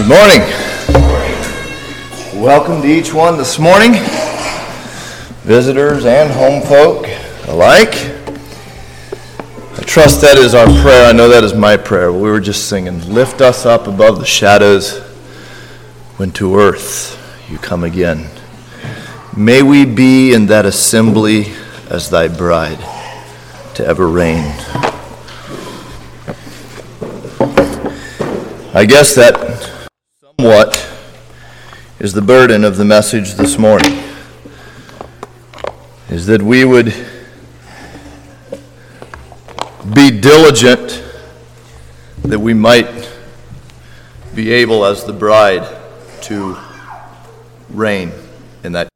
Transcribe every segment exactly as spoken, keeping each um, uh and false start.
Good morning. Welcome to each one this morning, visitors and home folk alike. I trust that is our prayer. I know that is my prayer. We were just singing, lift us up above the shadows when to earth you come again. May we be in that assembly as thy bride to ever reign. I guess that somewhat is the burden of the message this morning, is that we would be diligent that we might be able as the bride to reign in that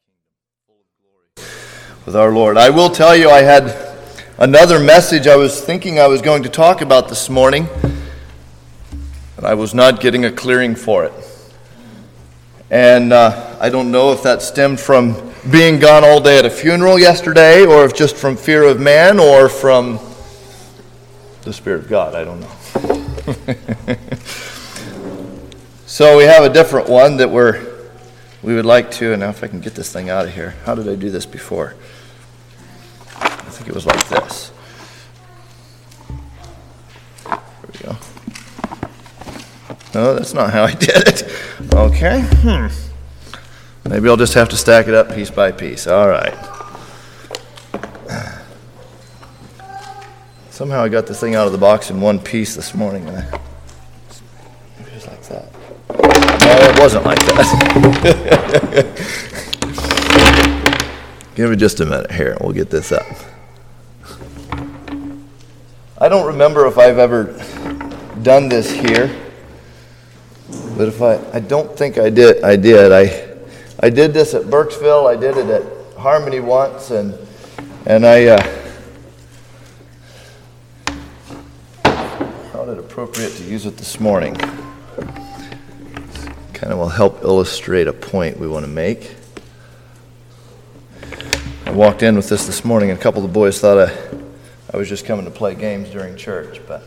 with our Lord. I will tell you, I had another message I was thinking I was going to talk about this morning, and I was not getting a clearing for it. And uh, I don't know if that stemmed from being gone all day at a funeral yesterday, or if just from fear of man, or from the Spirit of God. I don't know. So we have a different one that we're, we would like to, and now if I can get this thing out of here. How did I do this before? I think it was like this. There we go. No, that's not how I did it. Okay. Hmm. Maybe I'll just have to stack it up piece by piece. All right. Somehow I got this thing out of the box in one piece this morning. And I, it was like that. No, it wasn't like that. Give me just a minute here. We'll get this up. I don't remember if I've ever done this here. But if I, I don't think I did, I did. I I did this at Berksville. I did it at Harmony once, and and I uh, found it appropriate to use it this morning. Kind of will help illustrate a point we want to make. I walked in with this this morning, and a couple of the boys thought I, I was just coming to play games during church, but...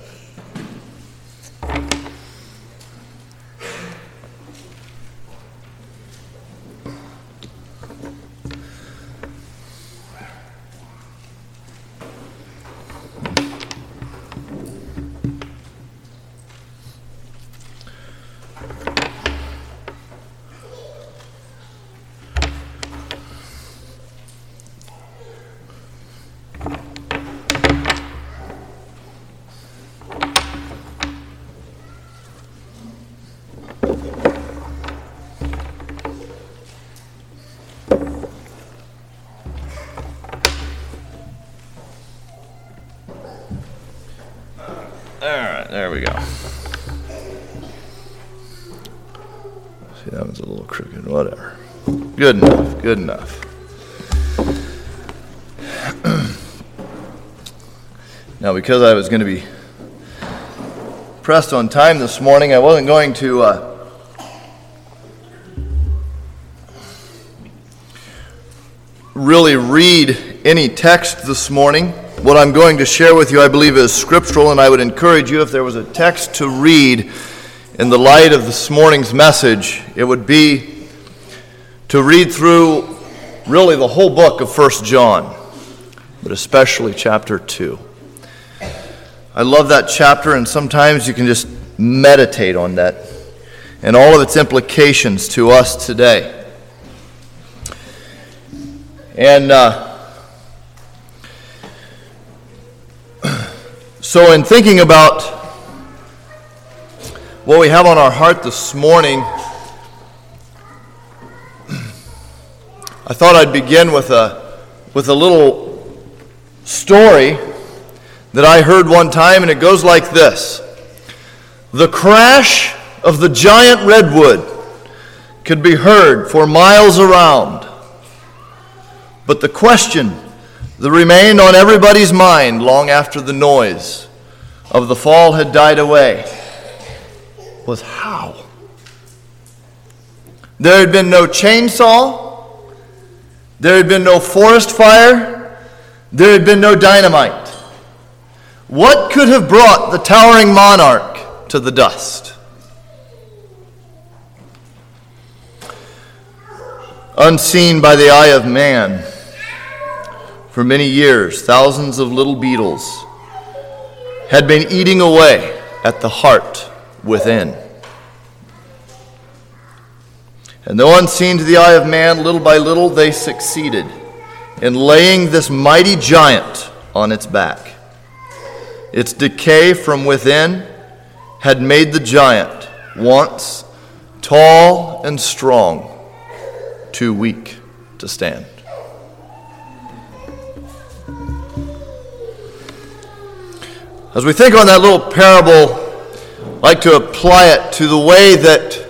There we go. See, that one's a little crooked. Whatever. Good enough. Good enough. Now, because I was going to be pressed on time this morning, I wasn't going to uh, really read any text this morning. What I'm going to share with you, I believe, is scriptural, and I would encourage you, if there was a text to read in the light of this morning's message, it would be to read through really the whole book of First John, but especially chapter two. I love that chapter, and sometimes you can just meditate on that and all of its implications to us today. And... uh So in thinking about what we have on our heart this morning, I thought I'd begin with a with a little story that I heard one time, and it goes like this. The crash of the giant redwood could be heard for miles around, but the question that remained on everybody's mind long after the noise of the fall had died away was how. There had been no chainsaw, there had been no forest fire, there had been no dynamite. What could have brought the towering monarch to the dust? unseen by the eye of man. For many years, thousands of little beetles had been eating away at the heart within. And though unseen to the eye of man, little by little they succeeded in laying this mighty giant on its back. Its decay from within had made the giant, once tall and strong, too weak to stand. As we think on that little parable, I'd like to apply it to the way that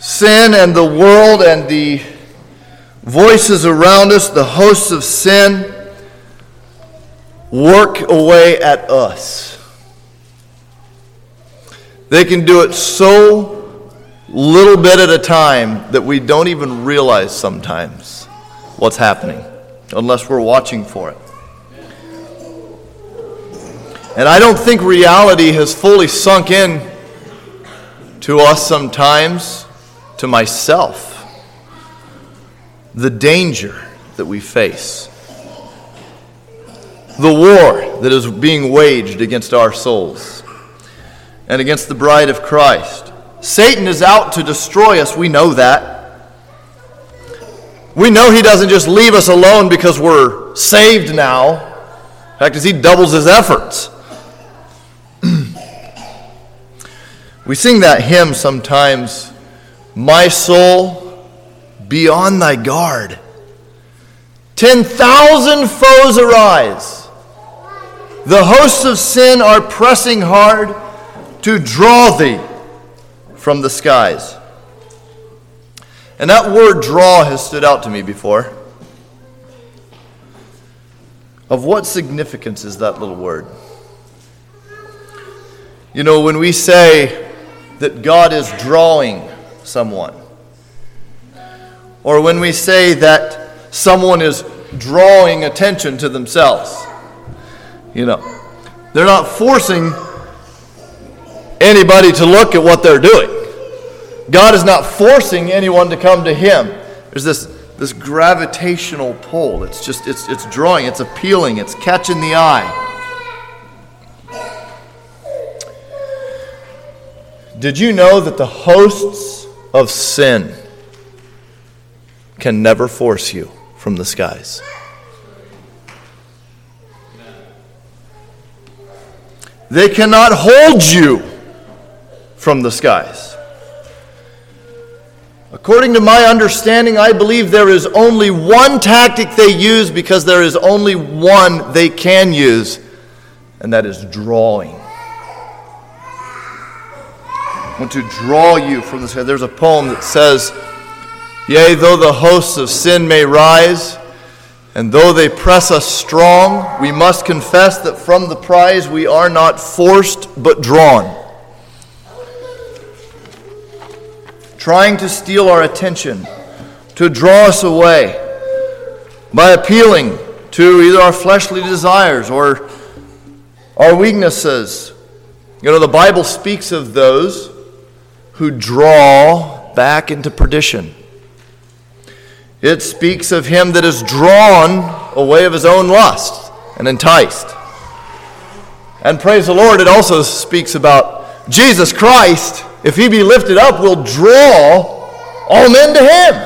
sin and the world and the voices around us, the hosts of sin, work away at us. They can do it so little bit at a time that we don't even realize sometimes what's happening, unless we're watching for it. And I don't think reality has fully sunk in to us sometimes, to myself, the danger that we face, the war that is being waged against our souls and against the bride of Christ. Satan is out to destroy us. We know that. We know he doesn't just leave us alone because we're saved now. In fact, as he doubles his efforts. We sing that hymn sometimes, "My soul, be on thy guard. Ten thousand foes arise. The hosts of sin are pressing hard to draw thee from the skies." And that word "draw" has stood out to me before. Of what significance is that little word? You know, when we say that God is drawing someone, or when we say that someone is drawing attention to themselves, you know, they're not forcing anybody to look at what they're doing. God is not forcing anyone to come to him. There's this this gravitational pull. It's just it's it's drawing, it's appealing, it's catching the eye. Did you know that the hosts of sin can never force you from the skies? They cannot hold you from the skies. According to my understanding, I believe there is only one tactic they use, because there is only one they can use, and that is drawing. Want to draw you from the sky. There's a poem that says, "Yea, though the hosts of sin may rise, and though they press us strong, we must confess that from the prize we are not forced but drawn." Trying to steal our attention, to draw us away by appealing to either our fleshly desires or our weaknesses. You know, the Bible speaks of those who draw back into perdition. It speaks of him that is drawn away of his own lust and enticed. And praise the Lord, it also speaks about Jesus Christ, if he be lifted up, will draw all men to him.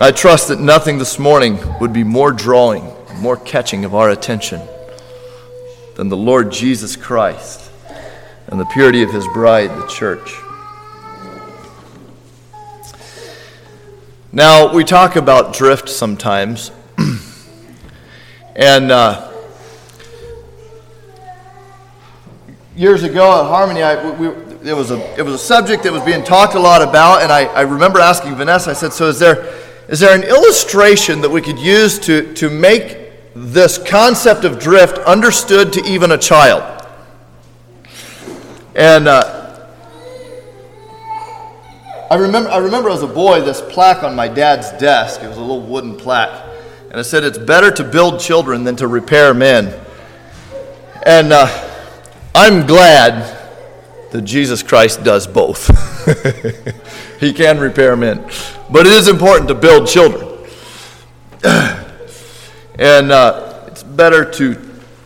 I trust that nothing this morning would be more drawing, more catching of our attention than the Lord Jesus Christ and the purity of his bride, the church. Now, we talk about drift sometimes. and uh, years ago at Harmony, I, we, it, was a, it was a subject that was being talked a lot about, and I, I remember asking Vanessa, I said, so is there is there an illustration that we could use to, to make this concept of drift understood to even a child? And uh, I remember I remember as a boy this plaque on my dad's desk. It was a little wooden plaque. And it said, "It's better to build children than to repair men." And uh, I'm glad that Jesus Christ does both. He can repair men. But it is important to build children. And uh, it's better to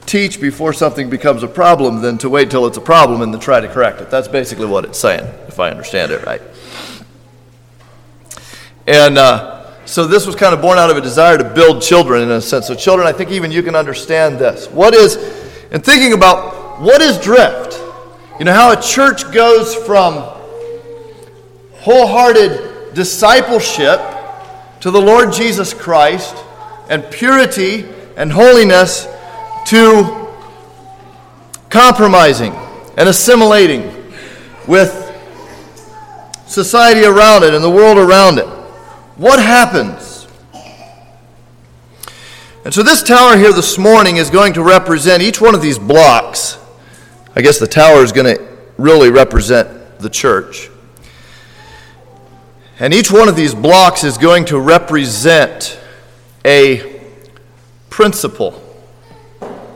teach before something becomes a problem than to wait till it's a problem and then try to correct it. That's basically what it's saying, if I understand it right. And uh, so this was kind of born out of a desire to build children in a sense. So children, I think even you can understand this. What is, and thinking about what is drift? You know, how a church goes from wholehearted discipleship to the Lord Jesus Christ and purity and holiness to compromising and assimilating with society around it and the world around it. What happens? And so this tower here this morning is going to represent each one of these blocks. I guess the tower is going to really represent the church. And each one of these blocks is going to represent a principle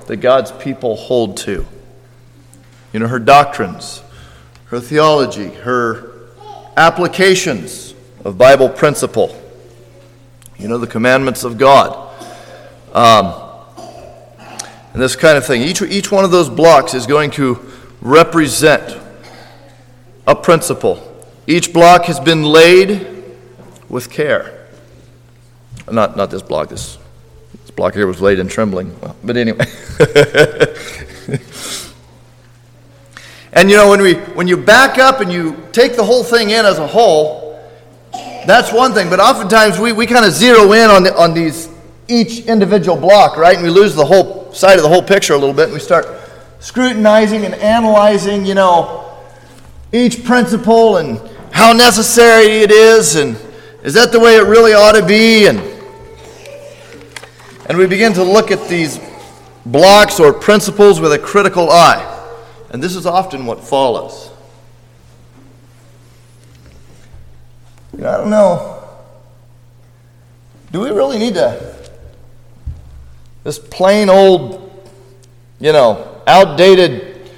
that God's people hold to. You know, her doctrines, her theology, her applications of Bible principle. You know, the commandments of God. Um, and this kind of thing. Each, each one of those blocks is going to represent a principle. Each block has been laid with care. Not, not this block, this block here was laid in trembling. Well, but anyway. And you know, when we when you back up and you take the whole thing in as a whole, that's one thing. But oftentimes we, we kind of zero in on the, on these each individual block, right? And we lose the whole side of the whole picture a little bit, and we start scrutinizing and analyzing, you know, each principle and how necessary it is, and is that the way it really ought to be, and And we begin to look at these blocks or principles with a critical eye. And this is often what follows. You know, I don't know. Do we really need to, this plain old, you know, outdated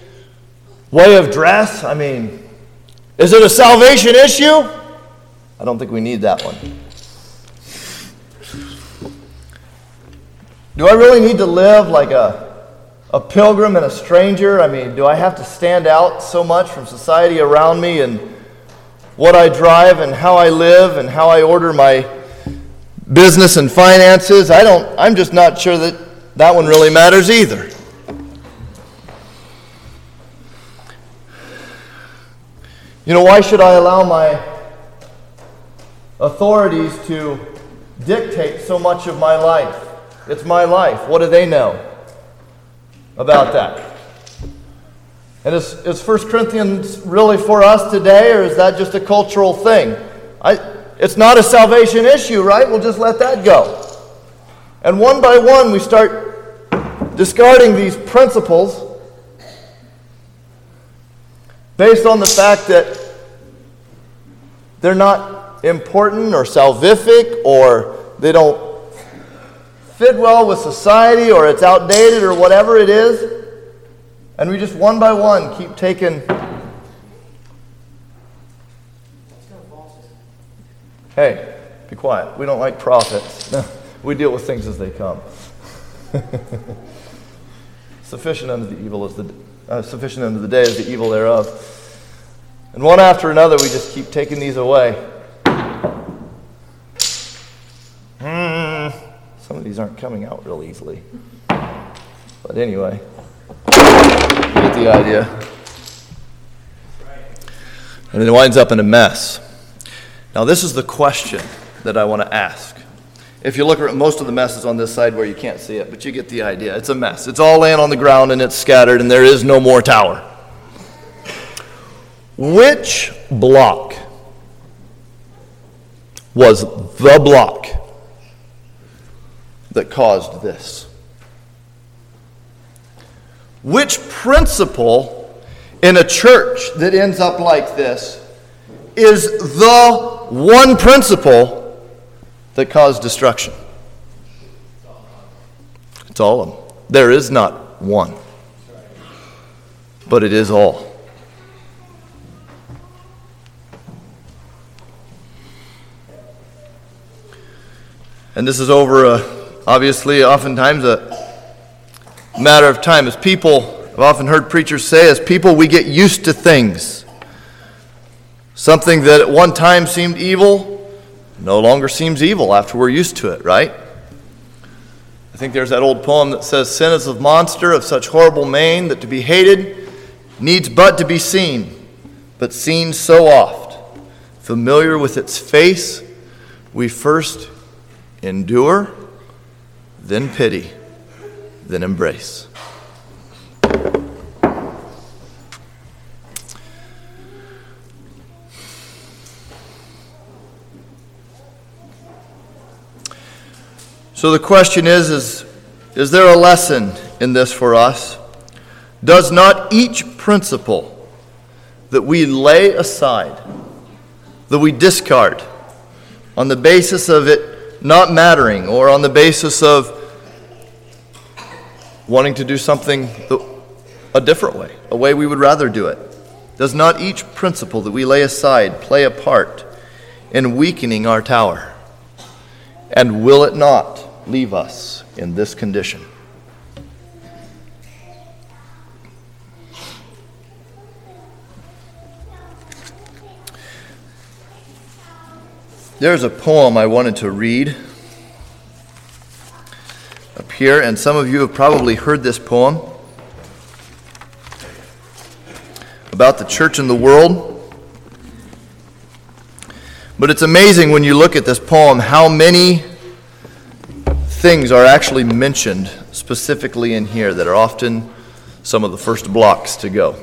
way of dress? I mean, is it a salvation issue? I don't think we need that one. Do I really need to live like a a pilgrim and a stranger? I mean, do I have to stand out so much from society around me and what I drive and how I live and how I order my business and finances? I don't, I'm just not sure that that one really matters either. You know, why should I allow my authorities to dictate so much of my life? It's my life. What do they know about that? And is, is First Corinthians really for us today, or is that just a cultural thing? I, it's not a salvation issue, right? We'll just let that go. And one by one, we start discarding these principles based on the fact that they're not important or salvific, or they don't fit well with society, or it's outdated, or whatever it is. And we just one by one keep taking. Hey, be quiet. We don't like prophets. No, we deal with things as they come. Sufficient unto the evil is the uh, sufficient unto the day is the evil thereof. And one after another, we just keep taking these away. Some of these aren't coming out real easily. But anyway, you get the idea. And it winds up in a mess. Now, this is the question that I want to ask. If you look at most of the mess is on this side where you can't see it, but you get the idea. It's a mess. It's all laying on the ground and it's scattered and there is no more tower. Which block was the block that caused this? Which principle in a church that ends up like this is the one principle that caused destruction? It's all of them. There is not one, but it is all. And this is over, a, obviously, oftentimes a matter of time. As people, I've often heard preachers say, as people, we get used to things. Something that at one time seemed evil no longer seems evil after we're used to it, right? I think there's that old poem that says, "Sin is a monster of such horrible mane that to be hated needs but to be seen, but seen so oft. Familiar with its face, we first endure, then pity, then embrace." So the question is, is, is there a lesson in this for us? Does not each principle that we lay aside, that we discard, on the basis of it not mattering or on the basis of wanting to do something a different way, a way we would rather do it, does not each principle that we lay aside play a part in weakening our tower? And will it not leave us in this condition? There's a poem I wanted to read up here, and some of you have probably heard this poem about the church and the world. But it's amazing when you look at this poem how many things are actually mentioned specifically in here that are often some of the first blocks to go.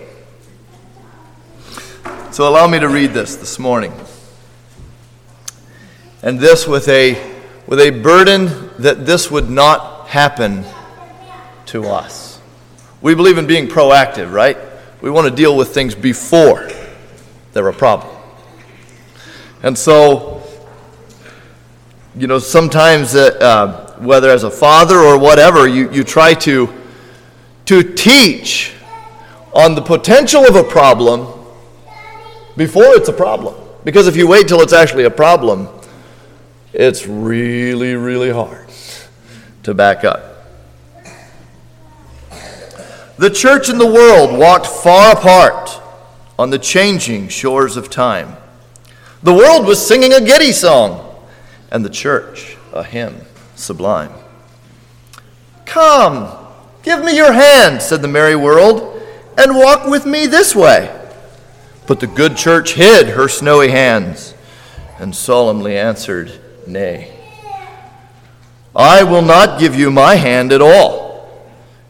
So allow me to read this this morning. And this with a with a burden that this would not happen to us. We believe in being proactive, right? We want to deal with things before they're a problem. And so, you know, sometimes, uh, whether as a father or whatever, you, you try to, to teach on the potential of a problem before it's a problem. Because if you wait till it's actually a problem, it's really, really hard to back up. The church and the world walked far apart on the changing shores of time. The world was singing a giddy song, and the church a hymn sublime. "Come, give me your hand," said the merry world, "and walk with me this way." But the good church hid her snowy hands and solemnly answered, "Nay. I will not give you my hand at all,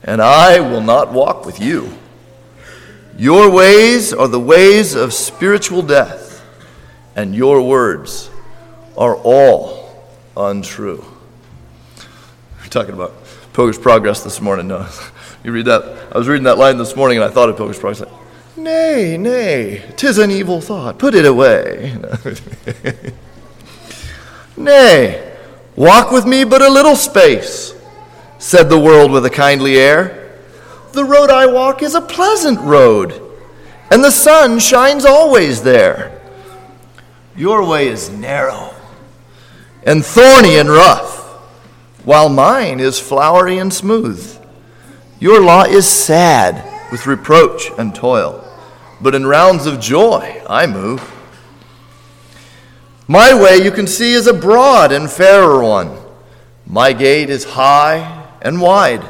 and I will not walk with you. Your ways are the ways of spiritual death, and your words are all untrue." We're talking about Pilgrim's Progress this morning. No, you read that. I was reading that line this morning, and I thought of Pilgrim's Progress. Like, "Nay, nay, 'tis an evil thought. Put it away." "Nay, walk with me but a little space," said the world with a kindly air. "The road I walk is a pleasant road, and the sun shines always there. Your way is narrow and thorny and rough, while mine is flowery and smooth. Your lot is sad with reproach and toil, but in rounds of joy I move. My way, you can see, is a broad and fairer one. My gate is high and wide.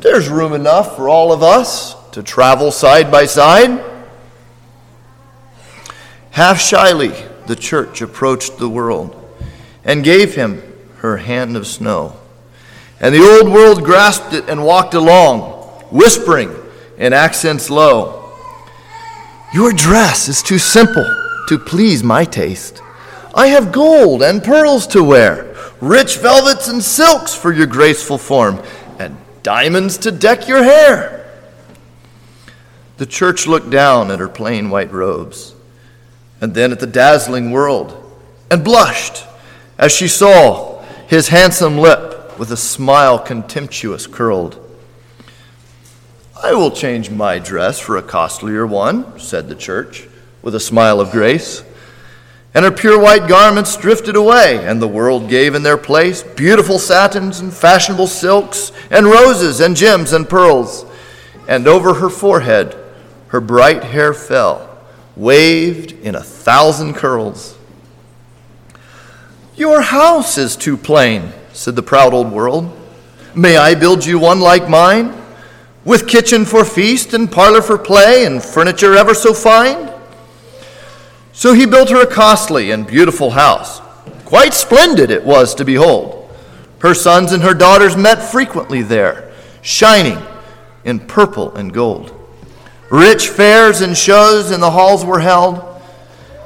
There's room enough for all of us to travel side by side." Half shyly, the church approached the world and gave him her hand of snow. And the old world grasped it and walked along, whispering in accents low, "Your dress is too simple to please my taste. I have gold and pearls to wear, rich velvets and silks for your graceful form, and diamonds to deck your hair." The church looked down at her plain white robes, and then at the dazzling world, and blushed as she saw his handsome lip with a smile contemptuous curled. "I will change my dress for a costlier one," said the church with a smile of grace. and her pure white garments drifted away, and the world gave in their place beautiful satins and fashionable silks and roses and gems and pearls. And over her forehead her bright hair fell, waved in a thousand curls. Your house is too plain, said the proud old world. May I build you one like mine, with kitchen for feast and parlor for play and furniture ever so fine? So he built her a costly and beautiful house. Quite splendid it was to behold. Her sons and her daughters met frequently there, shining in purple and gold. Rich fairs and shows in the halls were held,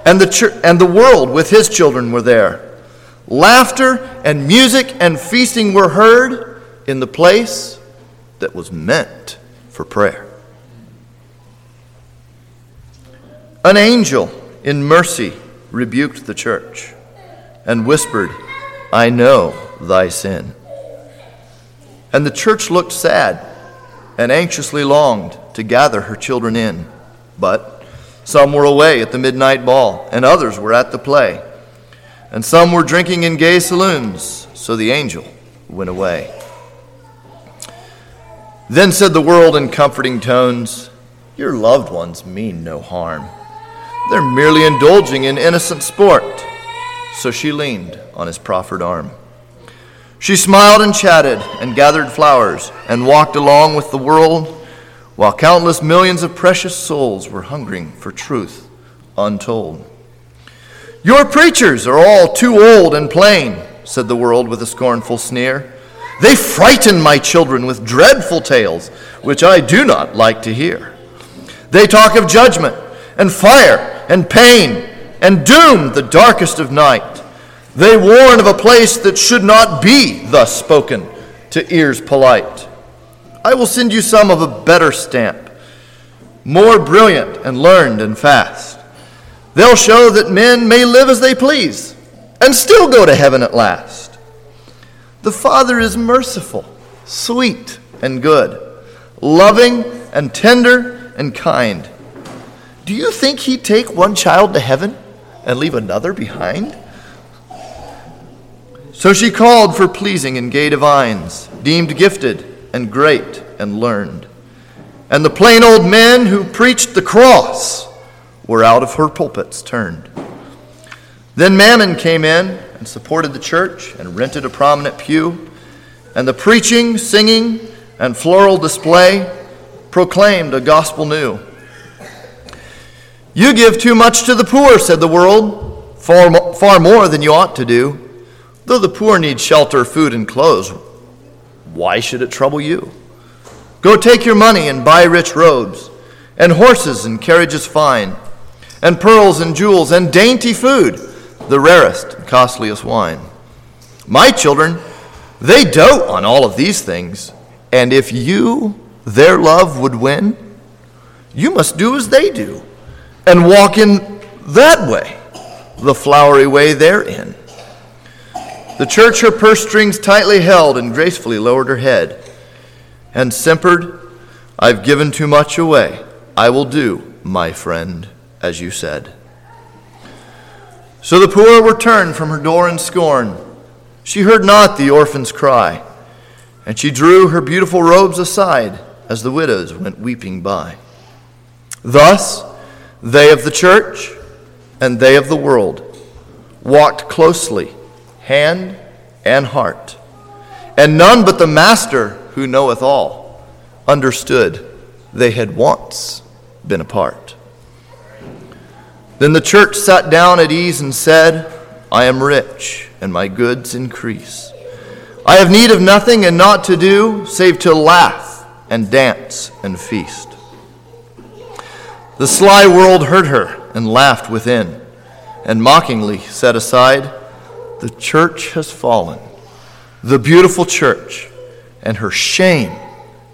and the church, and the world with his children were there. Laughter and music and feasting were heard in the place that was meant for prayer. An angel in mercy rebuked the church and whispered, I know thy sin. And the church looked sad and anxiously longed to gather her children in. But some were away at the midnight ball, and others were at the play, and some were drinking in gay saloons, so the angel went away. Then said the world in comforting tones, your loved ones mean no harm. They're merely indulging in innocent sport. So she leaned on his proffered arm. She smiled and chatted and gathered flowers and walked along with the world, while countless millions of precious souls were hungering for truth untold. Your preachers are all too old and plain, said the world with a scornful sneer. They frighten my children with dreadful tales, which I do not like to hear. They talk of judgment and fire and pain and doom, the darkest of night. They warn of a place that should not be thus spoken to ears polite. I will send you some of a better stamp, more brilliant and learned and fast. They'll show that men may live as they please and still go to heaven at last. The Father is merciful, sweet and good, loving and tender and kind. Do you think he'd take one child to heaven and leave another behind? So she called for pleasing and gay divines, deemed gifted and great and learned. And the plain old men who preached the cross were out of her pulpits turned. Then Mammon came in and supported the church and rented a prominent pew, and the preaching, singing, and floral display proclaimed a gospel new. You give too much to the poor, said the world, far mo- far more than you ought to do. Though the poor need shelter, food, and clothes, why should it trouble you? Go take your money and buy rich robes, and horses and carriages fine, and pearls and jewels and dainty food, the rarest and costliest wine. My children, they dote on all of these things, and if you their love would win, you must do as they do, and walk in that way, the flowery way they're in. The church her purse strings tightly held and gracefully lowered her head and simpered, I've given too much away. I will do, my friend, as you said. So the poor were turned from her door in scorn. She heard not the orphan's cry, and she drew her beautiful robes aside as the widows went weeping by. Thus, they of the church and they of the world walked closely, hand and heart, and none but the Master, who knoweth all, understood they had once been apart. Then the church sat down at ease and said, I am rich, and my goods increase. I have need of nothing and naught to do, save to laugh and dance and feast. The sly world heard her and laughed within, and mockingly set aside, the church has fallen, the beautiful church, and her shame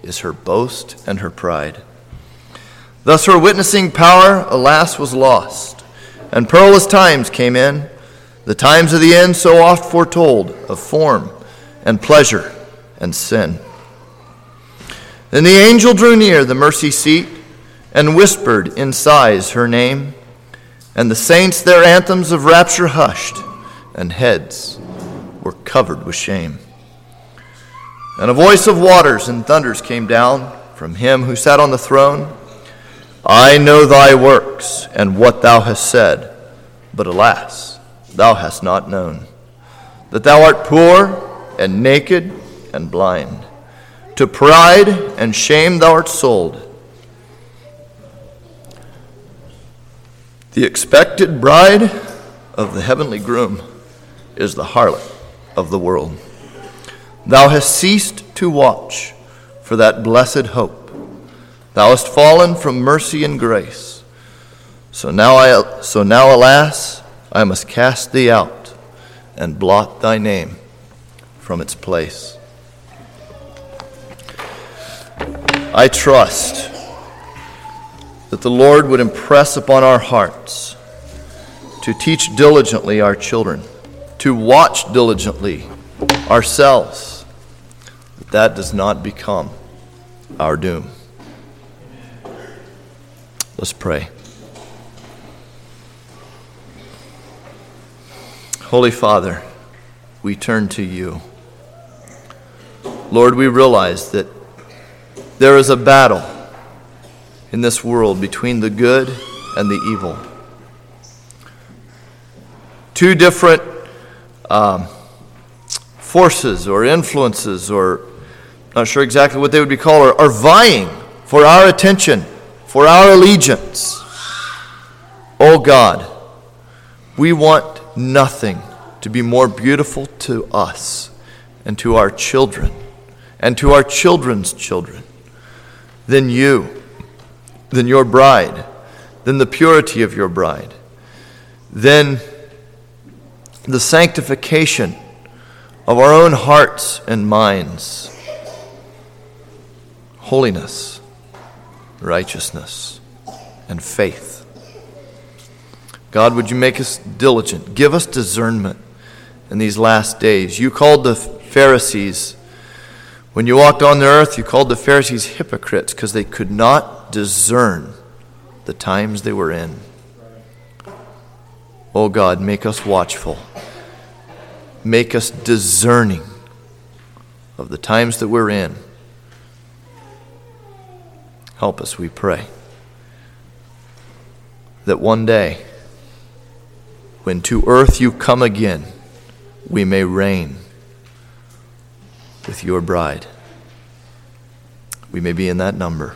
is her boast and her pride. Thus her witnessing power, alas, was lost, and perilous times came in, the times of the end so oft foretold, of form and pleasure and sin. Then the angel drew near the mercy seat and whispered in sighs her name, and the saints their anthems of rapture hushed, and heads were covered with shame. And a voice of waters and thunders came down from him who sat on the throne. I know thy works and what thou hast said, but alas, thou hast not known that thou art poor and naked and blind. To pride and shame thou art sold. The expected bride of the heavenly groom is the harlot of the world. Thou hast ceased to watch for that blessed hope. Thou hast fallen from mercy and grace. So now, I, so now, alas, I must cast thee out and blot thy name from its place. I trust that the Lord would impress upon our hearts to teach diligently our children, to watch diligently ourselves, that that does not become our doom. Let's pray. Holy Father, we turn to you. Lord, we realize that there is a battle in this world between the good and the evil. Two different um, forces or influences, or not sure exactly what they would be called, are, are vying for our attention, for our allegiance. Oh God, we want nothing to be more beautiful to us and to our children and to our children's children than you, than your bride, than the purity of your bride, than the sanctification of our own hearts and minds, holiness, righteousness, and faith. God, would you make us diligent? Give us discernment in these last days. You called the Pharisees, when you walked on the earth, you called the Pharisees hypocrites because they could not discern the times they were in. Oh God, make us watchful. Make us discerning of the times that we're in. Help us, we pray, that one day, when to earth you come again, we may reign with your bride. We may be in that number.